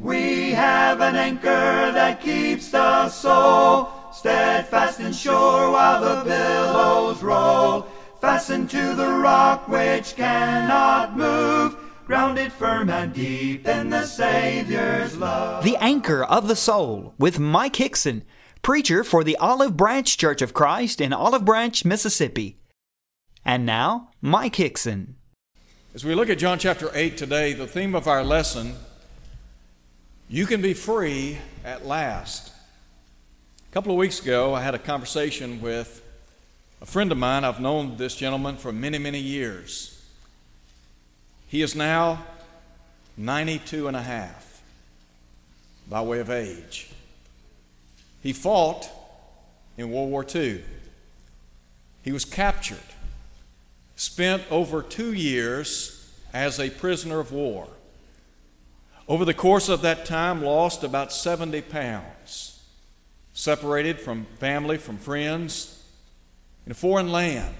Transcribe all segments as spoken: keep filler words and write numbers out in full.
We have an anchor that keeps the soul steadfast and sure while the billows roll. Fastened to the rock which cannot move, grounded firm and deep in the Savior's love. The Anchor of the Soul with Mike Hickson, preacher for the Olive Branch Church of Christ in Olive Branch, Mississippi. And now, Mike Hickson. As we look at John chapter eight today, the theme of our lesson, you can be free at last. A couple of weeks ago, I had a conversation with a friend of mine. I've known this gentleman for many, many years. He is now ninety-two and a half by way of age. He fought in World War Two. He was captured, spent over two years as a prisoner of war. Over the course of that time, lost about seventy pounds, separated from family, from friends, in a foreign land.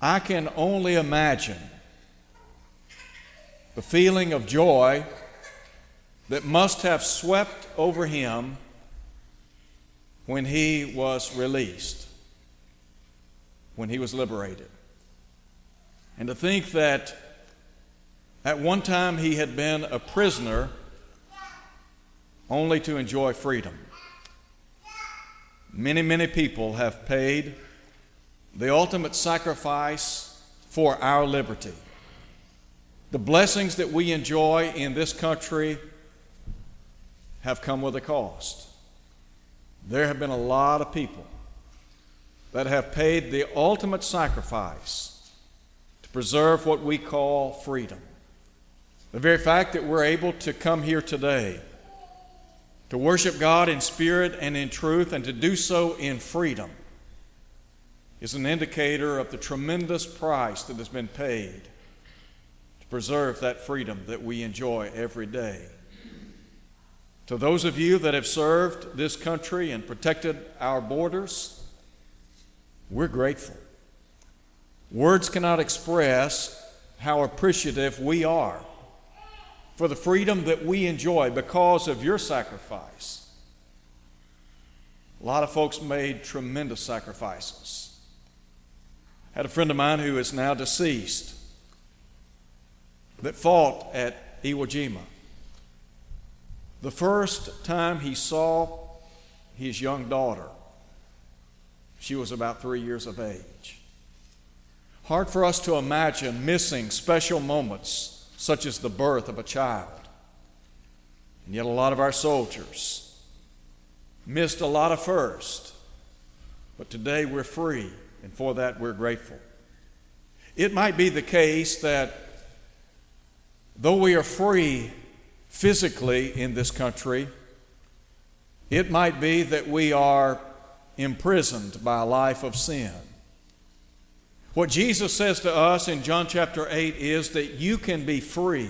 I can only imagine the feeling of joy that must have swept over him when he was released, when he was liberated. And to think that at one time he had been a prisoner only to enjoy freedom. Many, many people have paid the ultimate sacrifice for our liberty. The blessings that we enjoy in this country have come with a cost. There have been a lot of people that have paid the ultimate sacrifice to preserve what we call freedom. The very fact that we're able to come here today to worship God in spirit and in truth, and to do so in freedom, is an indicator of the tremendous price that has been paid to preserve that freedom that we enjoy every day. To those of you that have served this country and protected our borders, we're grateful. Words cannot express how appreciative we are for the freedom that we enjoy because of your sacrifice. A lot of folks made tremendous sacrifices. I had a friend of mine who is now deceased that fought at Iwo Jima. The first time he saw his young daughter, she was about three years of age. Hard for us to imagine missing special moments such as the birth of a child. And yet a lot of our soldiers missed a lot of firsts, but today we're free, and for that we're grateful. It might be the case that though we are free physically in this country, it might be that we are imprisoned by a life of sin. What Jesus says to us in John chapter eight is that you can be free,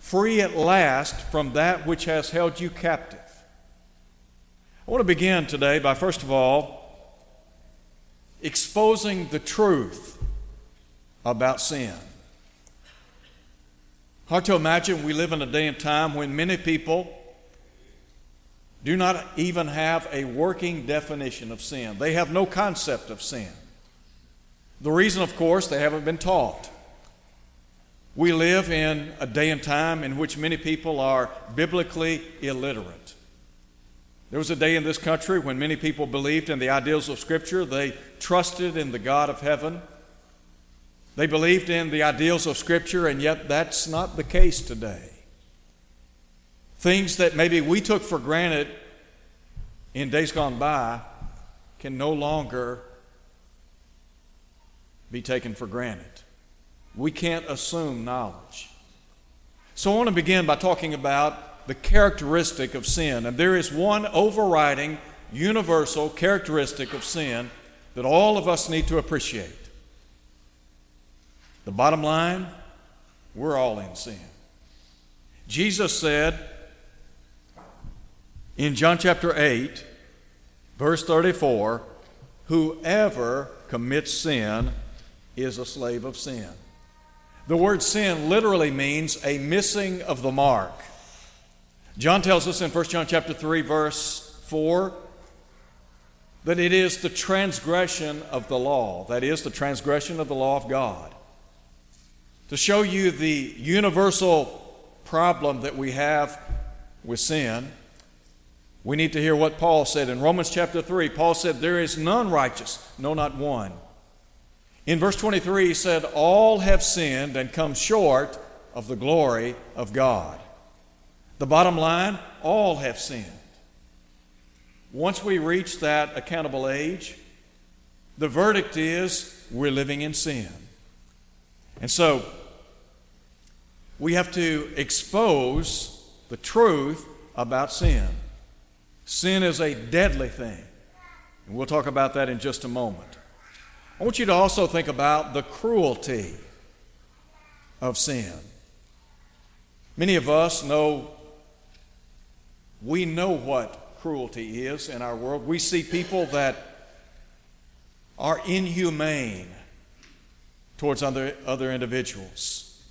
free at last from that which has held you captive. I want to begin today by, first of all, exposing the truth about sin. Hard to imagine we live in a day and time when many people do not even have a working definition of sin. They have no concept of sin. The reason, of course, they haven't been taught. We live in a day and time in which many people are biblically illiterate. There was a day in this country when many people believed in the ideals of Scripture. They trusted in the God of heaven. They believed in the ideals of Scripture, and yet that's not the case today. Things that maybe we took for granted in days gone by can no longer be taken for granted. We can't assume knowledge. So I want to begin by talking about the characteristic of sin. And there is one overriding, universal characteristic of sin that all of us need to appreciate. The bottom line, we're all in sin. Jesus said in John chapter eight, verse thirty-four, whoever commits sin is a slave of sin. The word sin literally means a missing of the mark. John tells us in First John chapter three, verse four, that it is the transgression of the law. That is the transgression of the law of God. To show you the universal problem that we have with sin, we need to hear what Paul said. In Romans chapter three, Paul said, there is none righteous, no, not one. In verse twenty-three, he said, all have sinned and come short of the glory of God. The bottom line, all have sinned. Once we reach that accountable age, the verdict is we're living in sin. And so we have to expose the truth about sin. Sin is a deadly thing. And we'll talk about that in just a moment. I want you to also think about the cruelty of sin. Many of us know, we know what cruelty is in our world. We see people that are inhumane towards other, other individuals.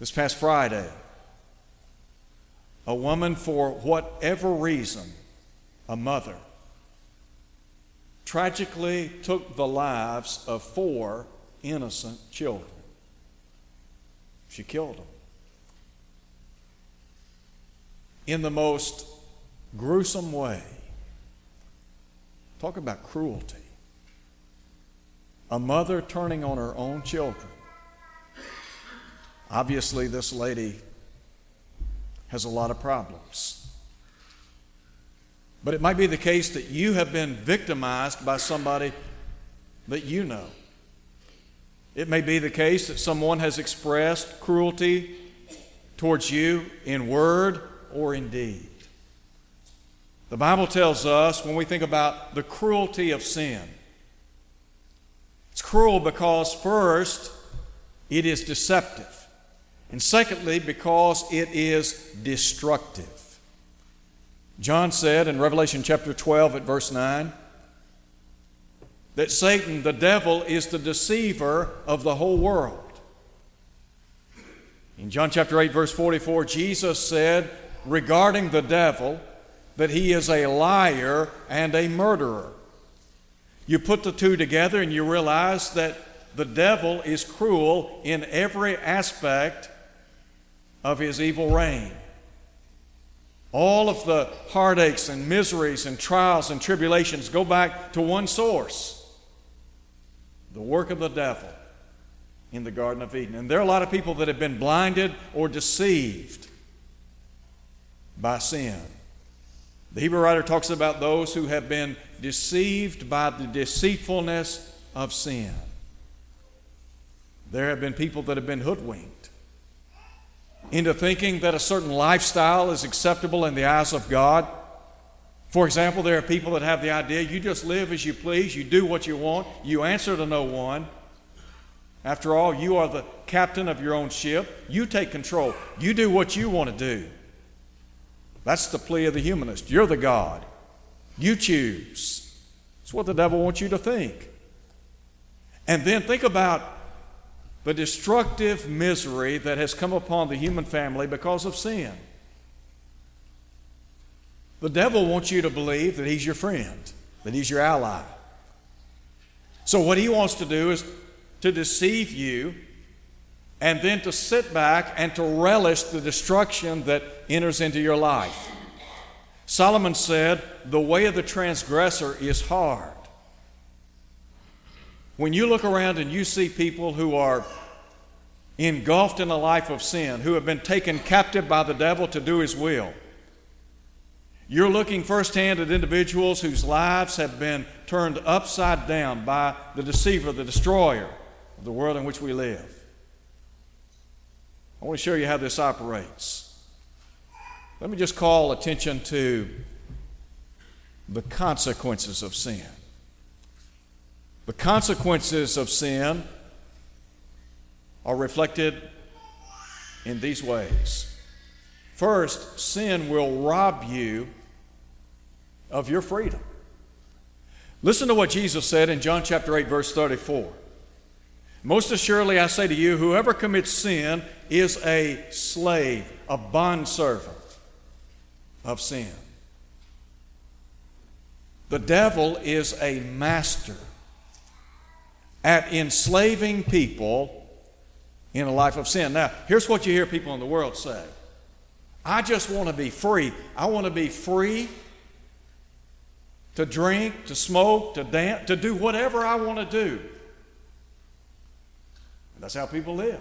This past Friday, a woman, for whatever reason, a mother, tragically took the lives of four innocent children. She killed them. In the most gruesome way. Talk about cruelty. A mother turning on her own children. Obviously, this lady has a lot of problems. But it might be the case that you have been victimized by somebody that you know. It may be the case that someone has expressed cruelty towards you in word or in deed. The Bible tells us, when we think about the cruelty of sin, it's cruel because, first, it is deceptive. And secondly, because it is destructive. John said in Revelation chapter twelve at verse nine that Satan, the devil, is the deceiver of the whole world. In John chapter eight verse forty-four, Jesus said regarding the devil that he is a liar and a murderer. You put the two together and you realize that the devil is cruel in every aspect of his evil reign. All of the heartaches and miseries and trials and tribulations go back to one source. The work of the devil in the Garden of Eden. And there are a lot of people that have been blinded or deceived by sin. The Hebrew writer talks about those who have been deceived by the deceitfulness of sin. There have been people that have been hoodwinked into thinking that a certain lifestyle is acceptable in the eyes of God. For example, there are people that have the idea you just live as you please, you do what you want, you answer to no one. After all, you are the captain of your own ship. You take control. You do what you want to do. That's the plea of the humanist. You're the God. You choose. It's what the devil wants you to think. And then think about the destructive misery that has come upon the human family because of sin. The devil wants you to believe that he's your friend, that he's your ally. So what he wants to do is to deceive you and then to sit back and to relish the destruction that enters into your life. Solomon said, the way of the transgressor is hard. When you look around and you see people who are engulfed in a life of sin, who have been taken captive by the devil to do his will, you're looking firsthand at individuals whose lives have been turned upside down by the deceiver, the destroyer of the world in which we live. I want to show you how this operates. Let me just call attention to the consequences of sin. The consequences of sin are reflected in these ways. First, sin will rob you of your freedom. Listen to what Jesus said in John chapter eight, verse thirty-four. Most assuredly, I say to you, whoever commits sin is a slave, a bondservant of sin. The devil is a master at enslaving people in a life of sin. Now, here's what you hear people in the world say. I just want to be free. I want to be free to drink, to smoke, to dance, to do whatever I want to do. And that's how people live.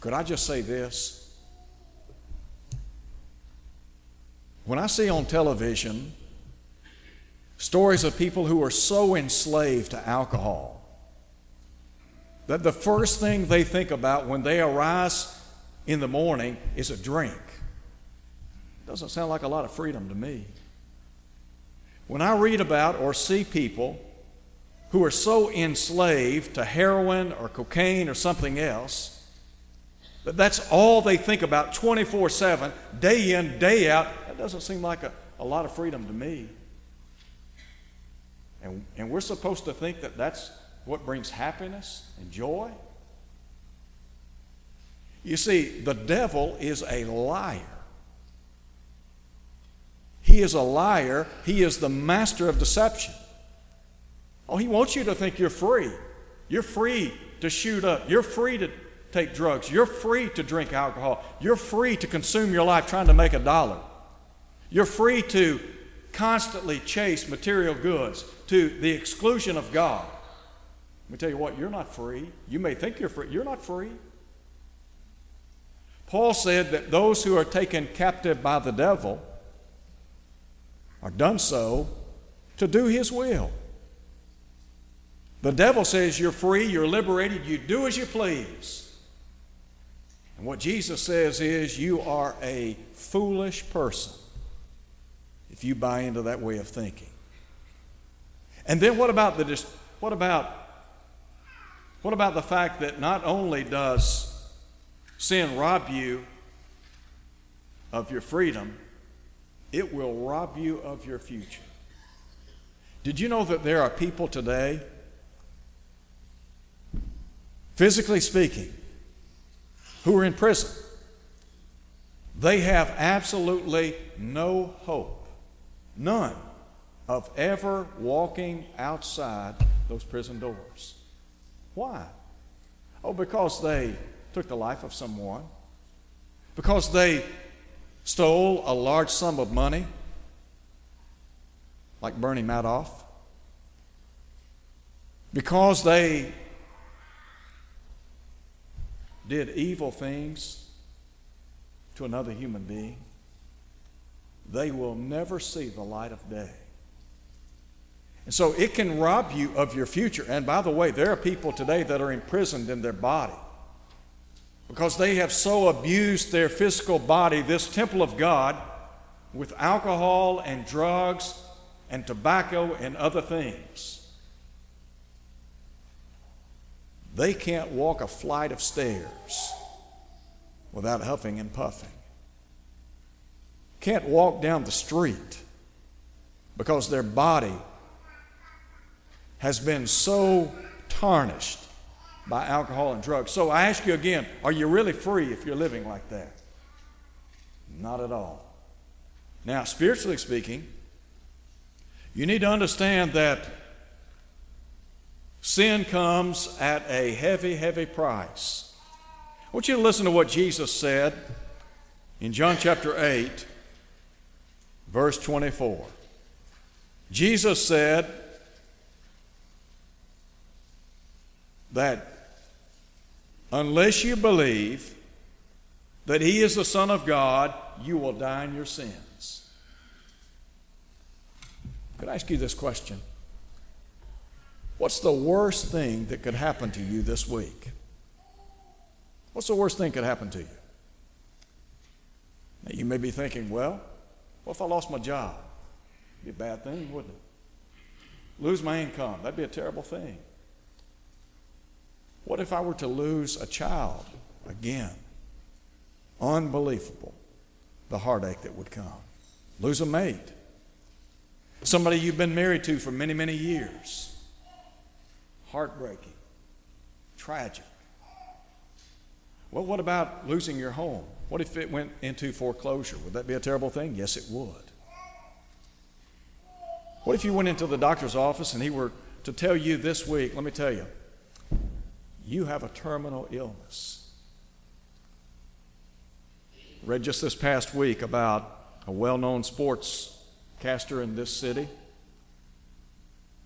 Could I just say this? When I see on television stories of people who are so enslaved to alcohol that the first thing they think about when they arise in the morning is a drink. Doesn't sound like a lot of freedom to me. When I read about or see people who are so enslaved to heroin or cocaine or something else that that's all they think about twenty-four seven, day in, day out, that doesn't seem like a, a lot of freedom to me. And, and we're supposed to think that that's what brings happiness and joy? You see, the devil is a liar. He is a liar. He is the master of deception. Oh, he wants you to think you're free. You're free to shoot up. You're free to take drugs. You're free to drink alcohol. You're free to consume your life trying to make a dollar. You're free to constantly chase material goods to the exclusion of God. Let me tell you what, you're not free. You may think you're free. You're not free. Paul said that those who are taken captive by the devil are done so to do his will. The devil says you're free, you're liberated, you do as you please. And what Jesus says is you are a foolish person if you buy into that way of thinking. And then what about the what about what about the fact that not only does sin rob you of your freedom, it will rob you of your future. Did you know that there are people today, physically speaking, who are in prison? They have absolutely no hope, none, of ever walking outside those prison doors. Why? Oh, because they took the life of someone, because they stole a large sum of money, like Bernie Madoff, because they did evil things to another human being, they will never see the light of day. And so it can rob you of your future. And by the way, there are people today that are imprisoned in their body because they have so abused their physical body, this temple of God, with alcohol and drugs and tobacco and other things. They can't walk a flight of stairs without huffing and puffing. Can't walk down the street because their body has been so tarnished by alcohol and drugs. So I ask you again, are you really free if you're living like that? Not at all. Now, spiritually speaking, you need to understand that sin comes at a heavy, heavy price. I want you to listen to what Jesus said in John chapter eight, verse twenty-four. Jesus said that unless you believe that He is the Son of God, you will die in your sins. Could I ask you this question? What's the worst thing that could happen to you this week? What's the worst thing that could happen to you? Now you may be thinking, well, what if I lost my job? It'd be a bad thing, wouldn't it? Lose my income, that'd be a terrible thing. What if I were to lose a child again? Unbelievable, the heartache that would come. Lose a mate. Somebody you've been married to for many, many years. heartbreaking, tragic. Well, what about losing your home? What if it went into foreclosure? Would that be a terrible thing? Yes, it would. What if you went into the doctor's office and he were to tell you this week, let me tell you, you have a terminal illness? I read just this past week about a well-known sportscaster in this city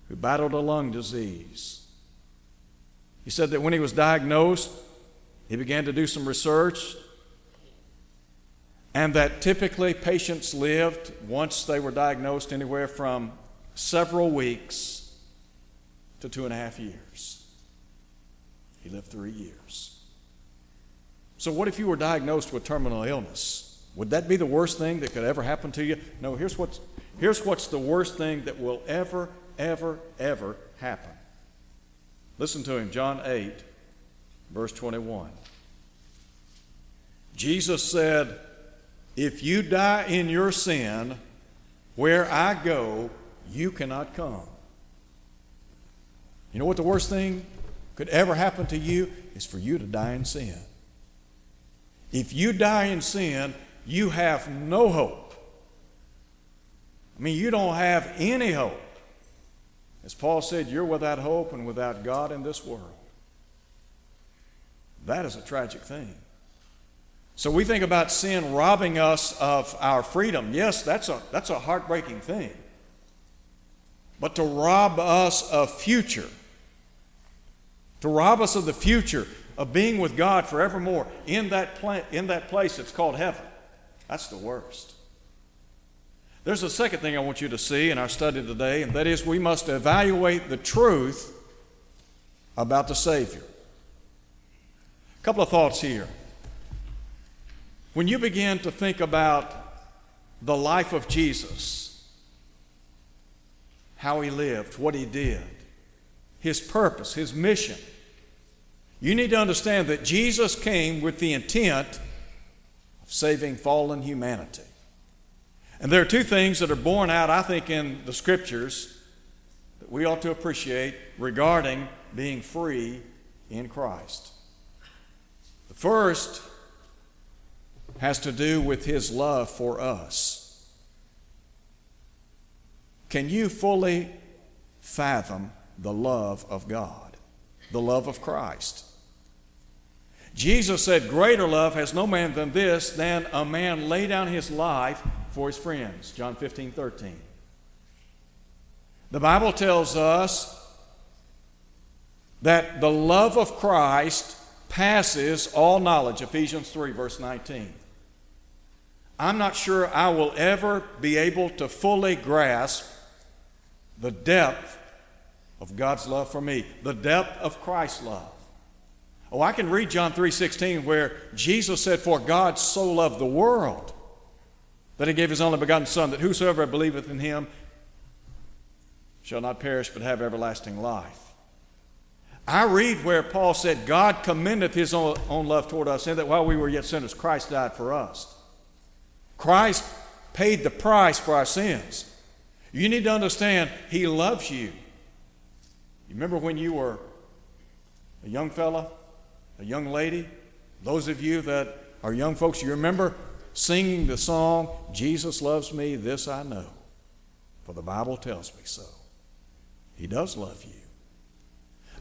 who battled a lung disease. He said that when he was diagnosed, he began to do some research, and that typically patients lived, once they were diagnosed, anywhere from several weeks to two and a half years. He lived three years. So what if you were diagnosed with terminal illness? Would that be the worst thing that could ever happen to you? No, here's what's, here's what's the worst thing that will ever, ever, ever happen. Listen to him, John eight, verse twenty-one. Jesus said, "If you die in your sin, where I go, you cannot come." You know what the worst thing could ever happen to you is for you to die in sin. If you die in sin, you have no hope. I mean, you don't have any hope. As Paul said, you're without hope and without God in this world. That is a tragic thing. So we think about sin robbing us of our freedom. Yes, that's a, that's a heartbreaking thing. But to rob us of future, to rob us of the future of being with God forevermore in that, pla- in that place that's called heaven, that's the worst. There's a second thing I want you to see in our study today, and that is we must evaluate the truth about the Savior. A couple of thoughts here. When you begin to think about the life of Jesus, how he lived, what he did, his purpose, his mission, you need to understand that Jesus came with the intent of saving fallen humanity. And there are two things that are borne out, I think, in the Scriptures that we ought to appreciate regarding being free in Christ. The first has to do with his love for us. Can you fully fathom the love of God, the love of Christ? Jesus said, "Greater love has no man than this, than a man lay down his life for his friends," John fifteen thirteen. The Bible tells us that the love of Christ passes all knowledge, Ephesians three, verse nineteen. I'm not sure I will ever be able to fully grasp the depth of God's love for me, the depth of Christ's love. Oh, I can read John three sixteen, where Jesus said, "For God so loved the world that he gave his only begotten Son, that whosoever believeth in him shall not perish but have everlasting life." I read where Paul said, "God commendeth his own, own love toward us, and that while we were yet sinners, Christ died for us." Christ paid the price for our sins. You need to understand, he loves you. You remember when you were a young fella, a young lady? Those of you that are young folks, you remember singing the song, "Jesus Loves Me, This I Know, for the Bible Tells Me So." He does love you.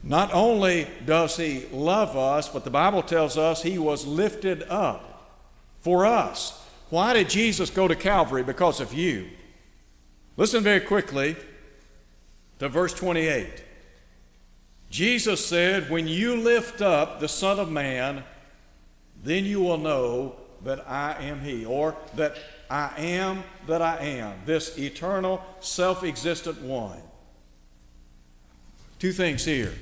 Not only does he love us, but the Bible tells us he was lifted up for us. Why did Jesus go to Calvary? Because of you. Listen very quickly to verse twenty-eight. Jesus said, "When you lift up the Son of Man, then you will know that I am he," or that I am that I am, this eternal, self-existent one. Two things here.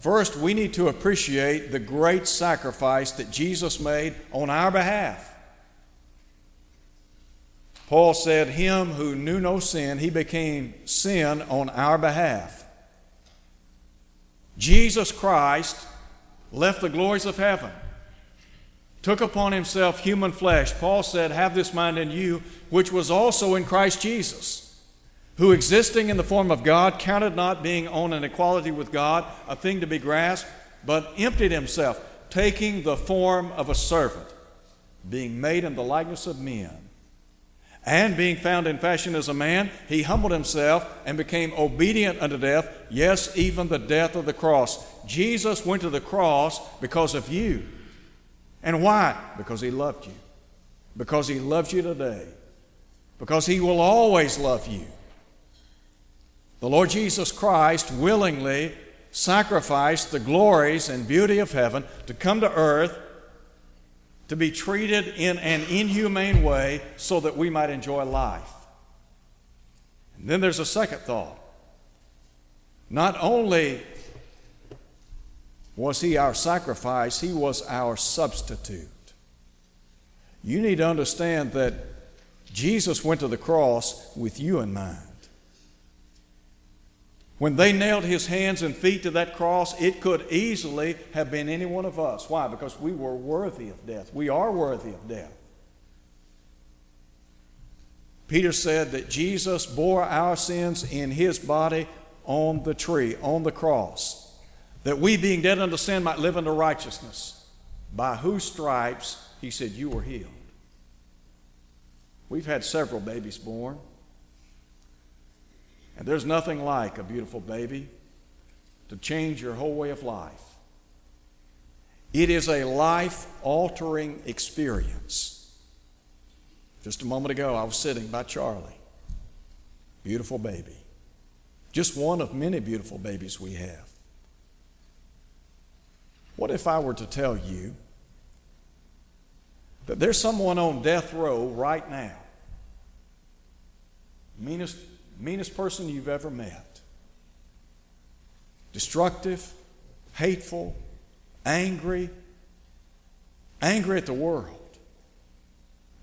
First, we need to appreciate the great sacrifice that Jesus made on our behalf. Paul said, "Him who knew no sin, he became sin on our behalf." Jesus Christ left the glories of heaven, took upon himself human flesh. Paul said, "Have this mind in you, which was also in Christ Jesus." who existing in the form of God counted not being on an equality with God a thing to be grasped, but emptied himself, taking the form of a servant, being made in the likeness of men. And being found in fashion as a man, he humbled himself and became obedient unto death, yes, even the death of the cross. Jesus went to the cross because of you. And why? Because he loved you. Because he loves you today. Because he will always love you. The Lord Jesus Christ willingly sacrificed the glories and beauty of heaven to come to earth to be treated in an inhumane way so that we might enjoy life. And then there's a second thought. Not only was he our sacrifice, he was our substitute. You need to understand that Jesus went to the cross with you in mind. When they nailed his hands and feet to that cross, it could easily have been any one of us. Why? Because we were worthy of death. We are worthy of death. Peter said that Jesus bore our sins in his body on the tree, on the cross, that we being dead unto sin might live unto righteousness, by whose stripes, he said, you were healed. We've had several babies born. And there's nothing like a beautiful baby to change your whole way of life. It is a life-altering experience. Just a moment ago, I was sitting by Charlie. Beautiful baby. Just one of many beautiful babies we have. What if I were to tell you that there's someone on death row right now, meanest meanest person you've ever met, destructive, hateful, angry, angry at the world,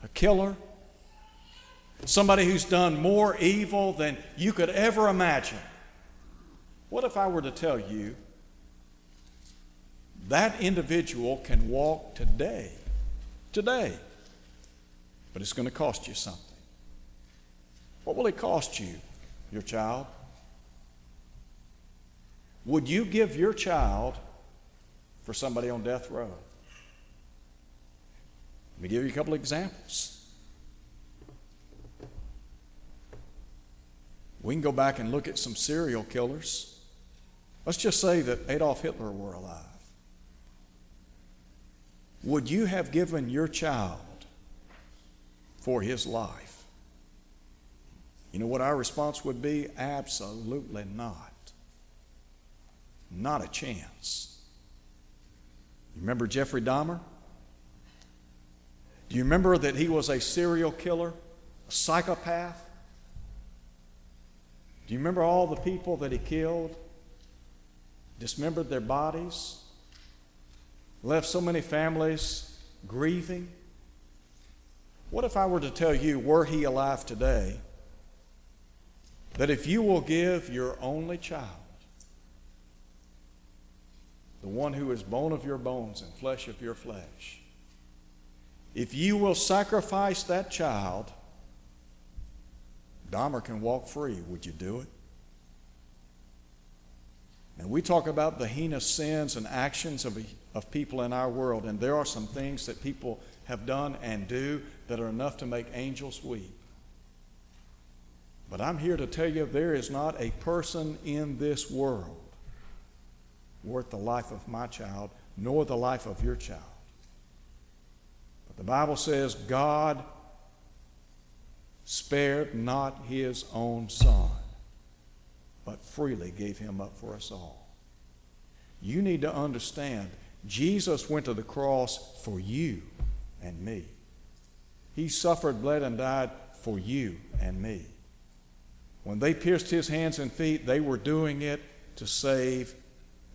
a killer, somebody who's done more evil than you could ever imagine. What if I were to tell you that individual can walk today, today, but it's going to cost you something. What will it cost you, your child? Would you give your child for somebody on death row? Let me give you a couple of examples. We can go back and look at some serial killers. Let's just say that Adolf Hitler were alive. Would you have given your child for his life? You know what our response would be? Absolutely not. Not a chance. You remember Jeffrey Dahmer? Do you remember that he was a serial killer, a psychopath? Do you remember all the people that he killed, dismembered their bodies, left so many families grieving? What if I were to tell you, were he alive today, that if you will give your only child, the one who is bone of your bones and flesh of your flesh, if you will sacrifice that child, Dahmer can walk free. Would you do it? And we talk about the heinous sins and actions of, of people in our world, and there are some things that people have done and do that are enough to make angels weep. But I'm here to tell you there is not a person in this world worth the life of my child, nor the life of your child. But the Bible says God spared not his own son, but freely gave him up for us all. You need to understand, Jesus went to the cross for you and me. He suffered, bled, and died for you and me. When they pierced his hands and feet, they were doing it to save.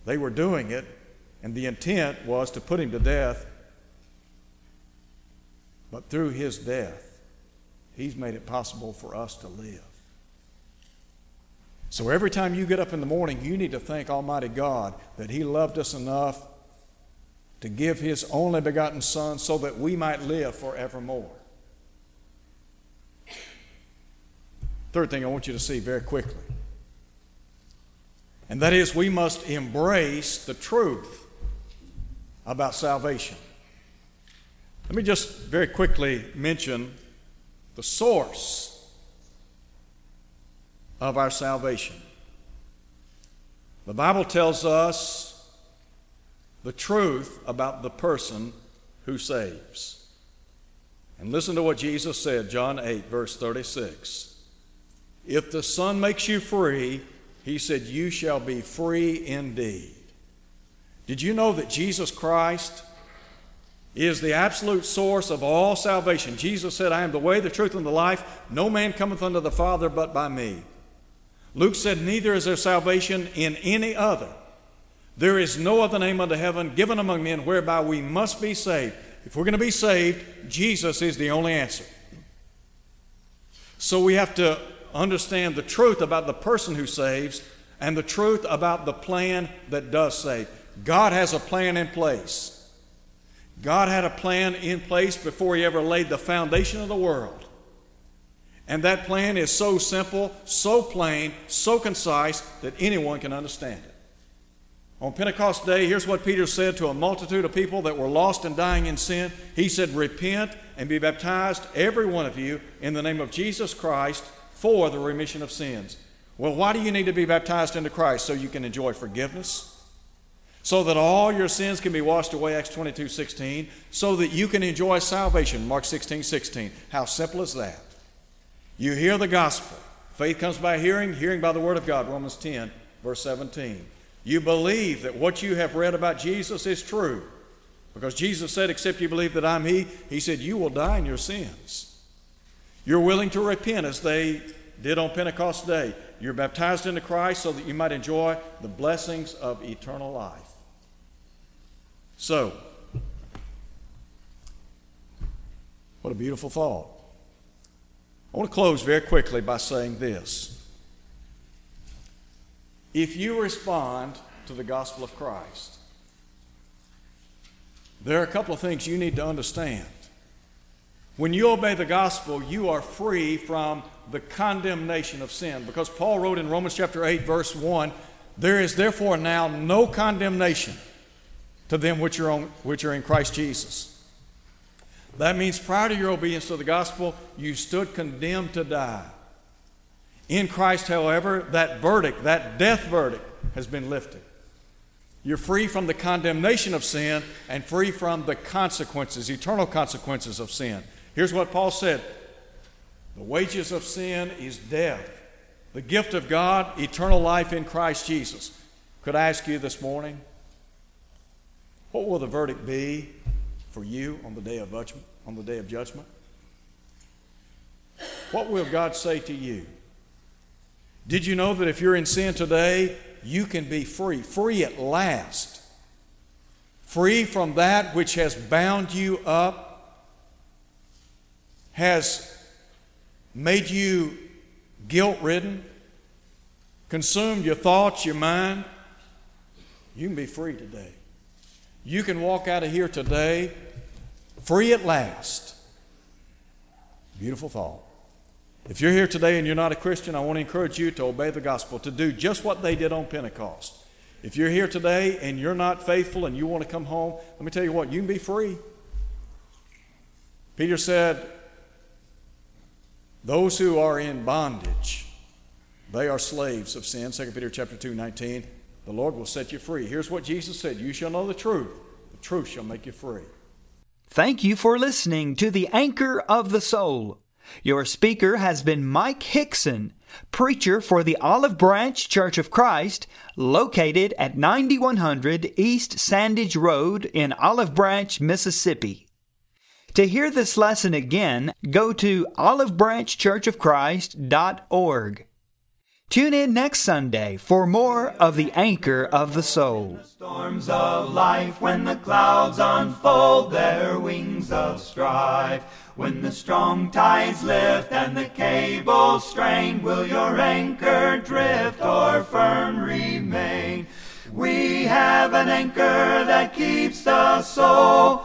They were doing it, and the intent was to put him to death. But through his death, he's made it possible for us to live. So every time you get up in the morning, you need to thank Almighty God that he loved us enough to give his only begotten Son so that we might live forevermore. Third thing I want you to see very quickly, and that is we must embrace the truth about salvation. Let me just very quickly mention the source of our salvation. The Bible tells us the truth about the person who saves. And listen to what Jesus said, John eight, verse thirty-six. If the Son makes you free, he said, you shall be free indeed. Did you know that Jesus Christ is the absolute source of all salvation? Jesus said, I am the way, the truth, and the life. No man cometh unto the Father but by me. Luke said, neither is there salvation in any other. There is no other name under heaven given among men whereby we must be saved. If we're going to be saved, Jesus is the only answer. So we have to understand the truth about the person who saves and the truth about the plan that does save. God has a plan in place. God had a plan in place before he ever laid the foundation of the world. And that plan is so simple, so plain, so concise that anyone can understand it. On Pentecost Day, here's what Peter said to a multitude of people that were lost and dying in sin. He said, repent and be baptized, every one of you, in the name of Jesus Christ, for the remission of sins. Well, why do you need to be baptized into Christ? So you can enjoy forgiveness, so that all your sins can be washed away, Acts twenty-two sixteen, so that you can enjoy salvation, Mark sixteen sixteen. How simple is that? You hear the gospel. Faith comes by hearing, hearing by the word of God, Romans ten, verse seventeen. You believe that what you have read about Jesus is true, because Jesus said, except you believe that I'm he, he said, you will die in your sins. You're willing to repent as they did on Pentecost Day. You're baptized into Christ so that you might enjoy the blessings of eternal life. So, what a beautiful thought. I want to close very quickly by saying this. If you respond to the gospel of Christ, there are a couple of things you need to understand. When you obey the gospel, you are free from the condemnation of sin, because Paul wrote in Romans chapter eight, verse one, there is therefore now no condemnation to them which are, on, which are in Christ Jesus. That means prior to your obedience to the gospel, you stood condemned to die. In Christ, however, that verdict, that death verdict, has been lifted. You're free from the condemnation of sin and free from the consequences, eternal consequences of sin. Here's what Paul said. The wages of sin is death. The gift of God, eternal life in Christ Jesus. Could I ask you this morning, what will the verdict be for you on the day of judgment? On the day of judgment? What will God say to you? Did you know that if you're in sin today, you can be free, free at last, free from that which has bound you up, has made you guilt-ridden, consumed your thoughts, your mind. You can be free today. You can walk out of here today free at last. Beautiful thought. If you're here today and you're not a Christian, I want to encourage you to obey the gospel, to do just what they did on Pentecost. If you're here today and you're not faithful and you want to come home, let me tell you what, you can be free. Peter said, those who are in bondage, they are slaves of sin. Second Peter chapter two, nineteen, the Lord will set you free. Here's what Jesus said, you shall know the truth. The truth shall make you free. Thank you for listening to The Anchor of the Soul. Your speaker has been Mike Hickson, preacher for the Olive Branch Church of Christ, located at ninety-one hundred East Sandage Road in Olive Branch, Mississippi. To hear this lesson again, go to olive branch church of christ dot org. Tune in next Sunday for more of The Anchor of the Soul. In the storms of life, when the clouds unfold their wings of strife, when the strong tides lift and the cable strain, will your anchor drift or firm remain? We have an anchor that keeps the soul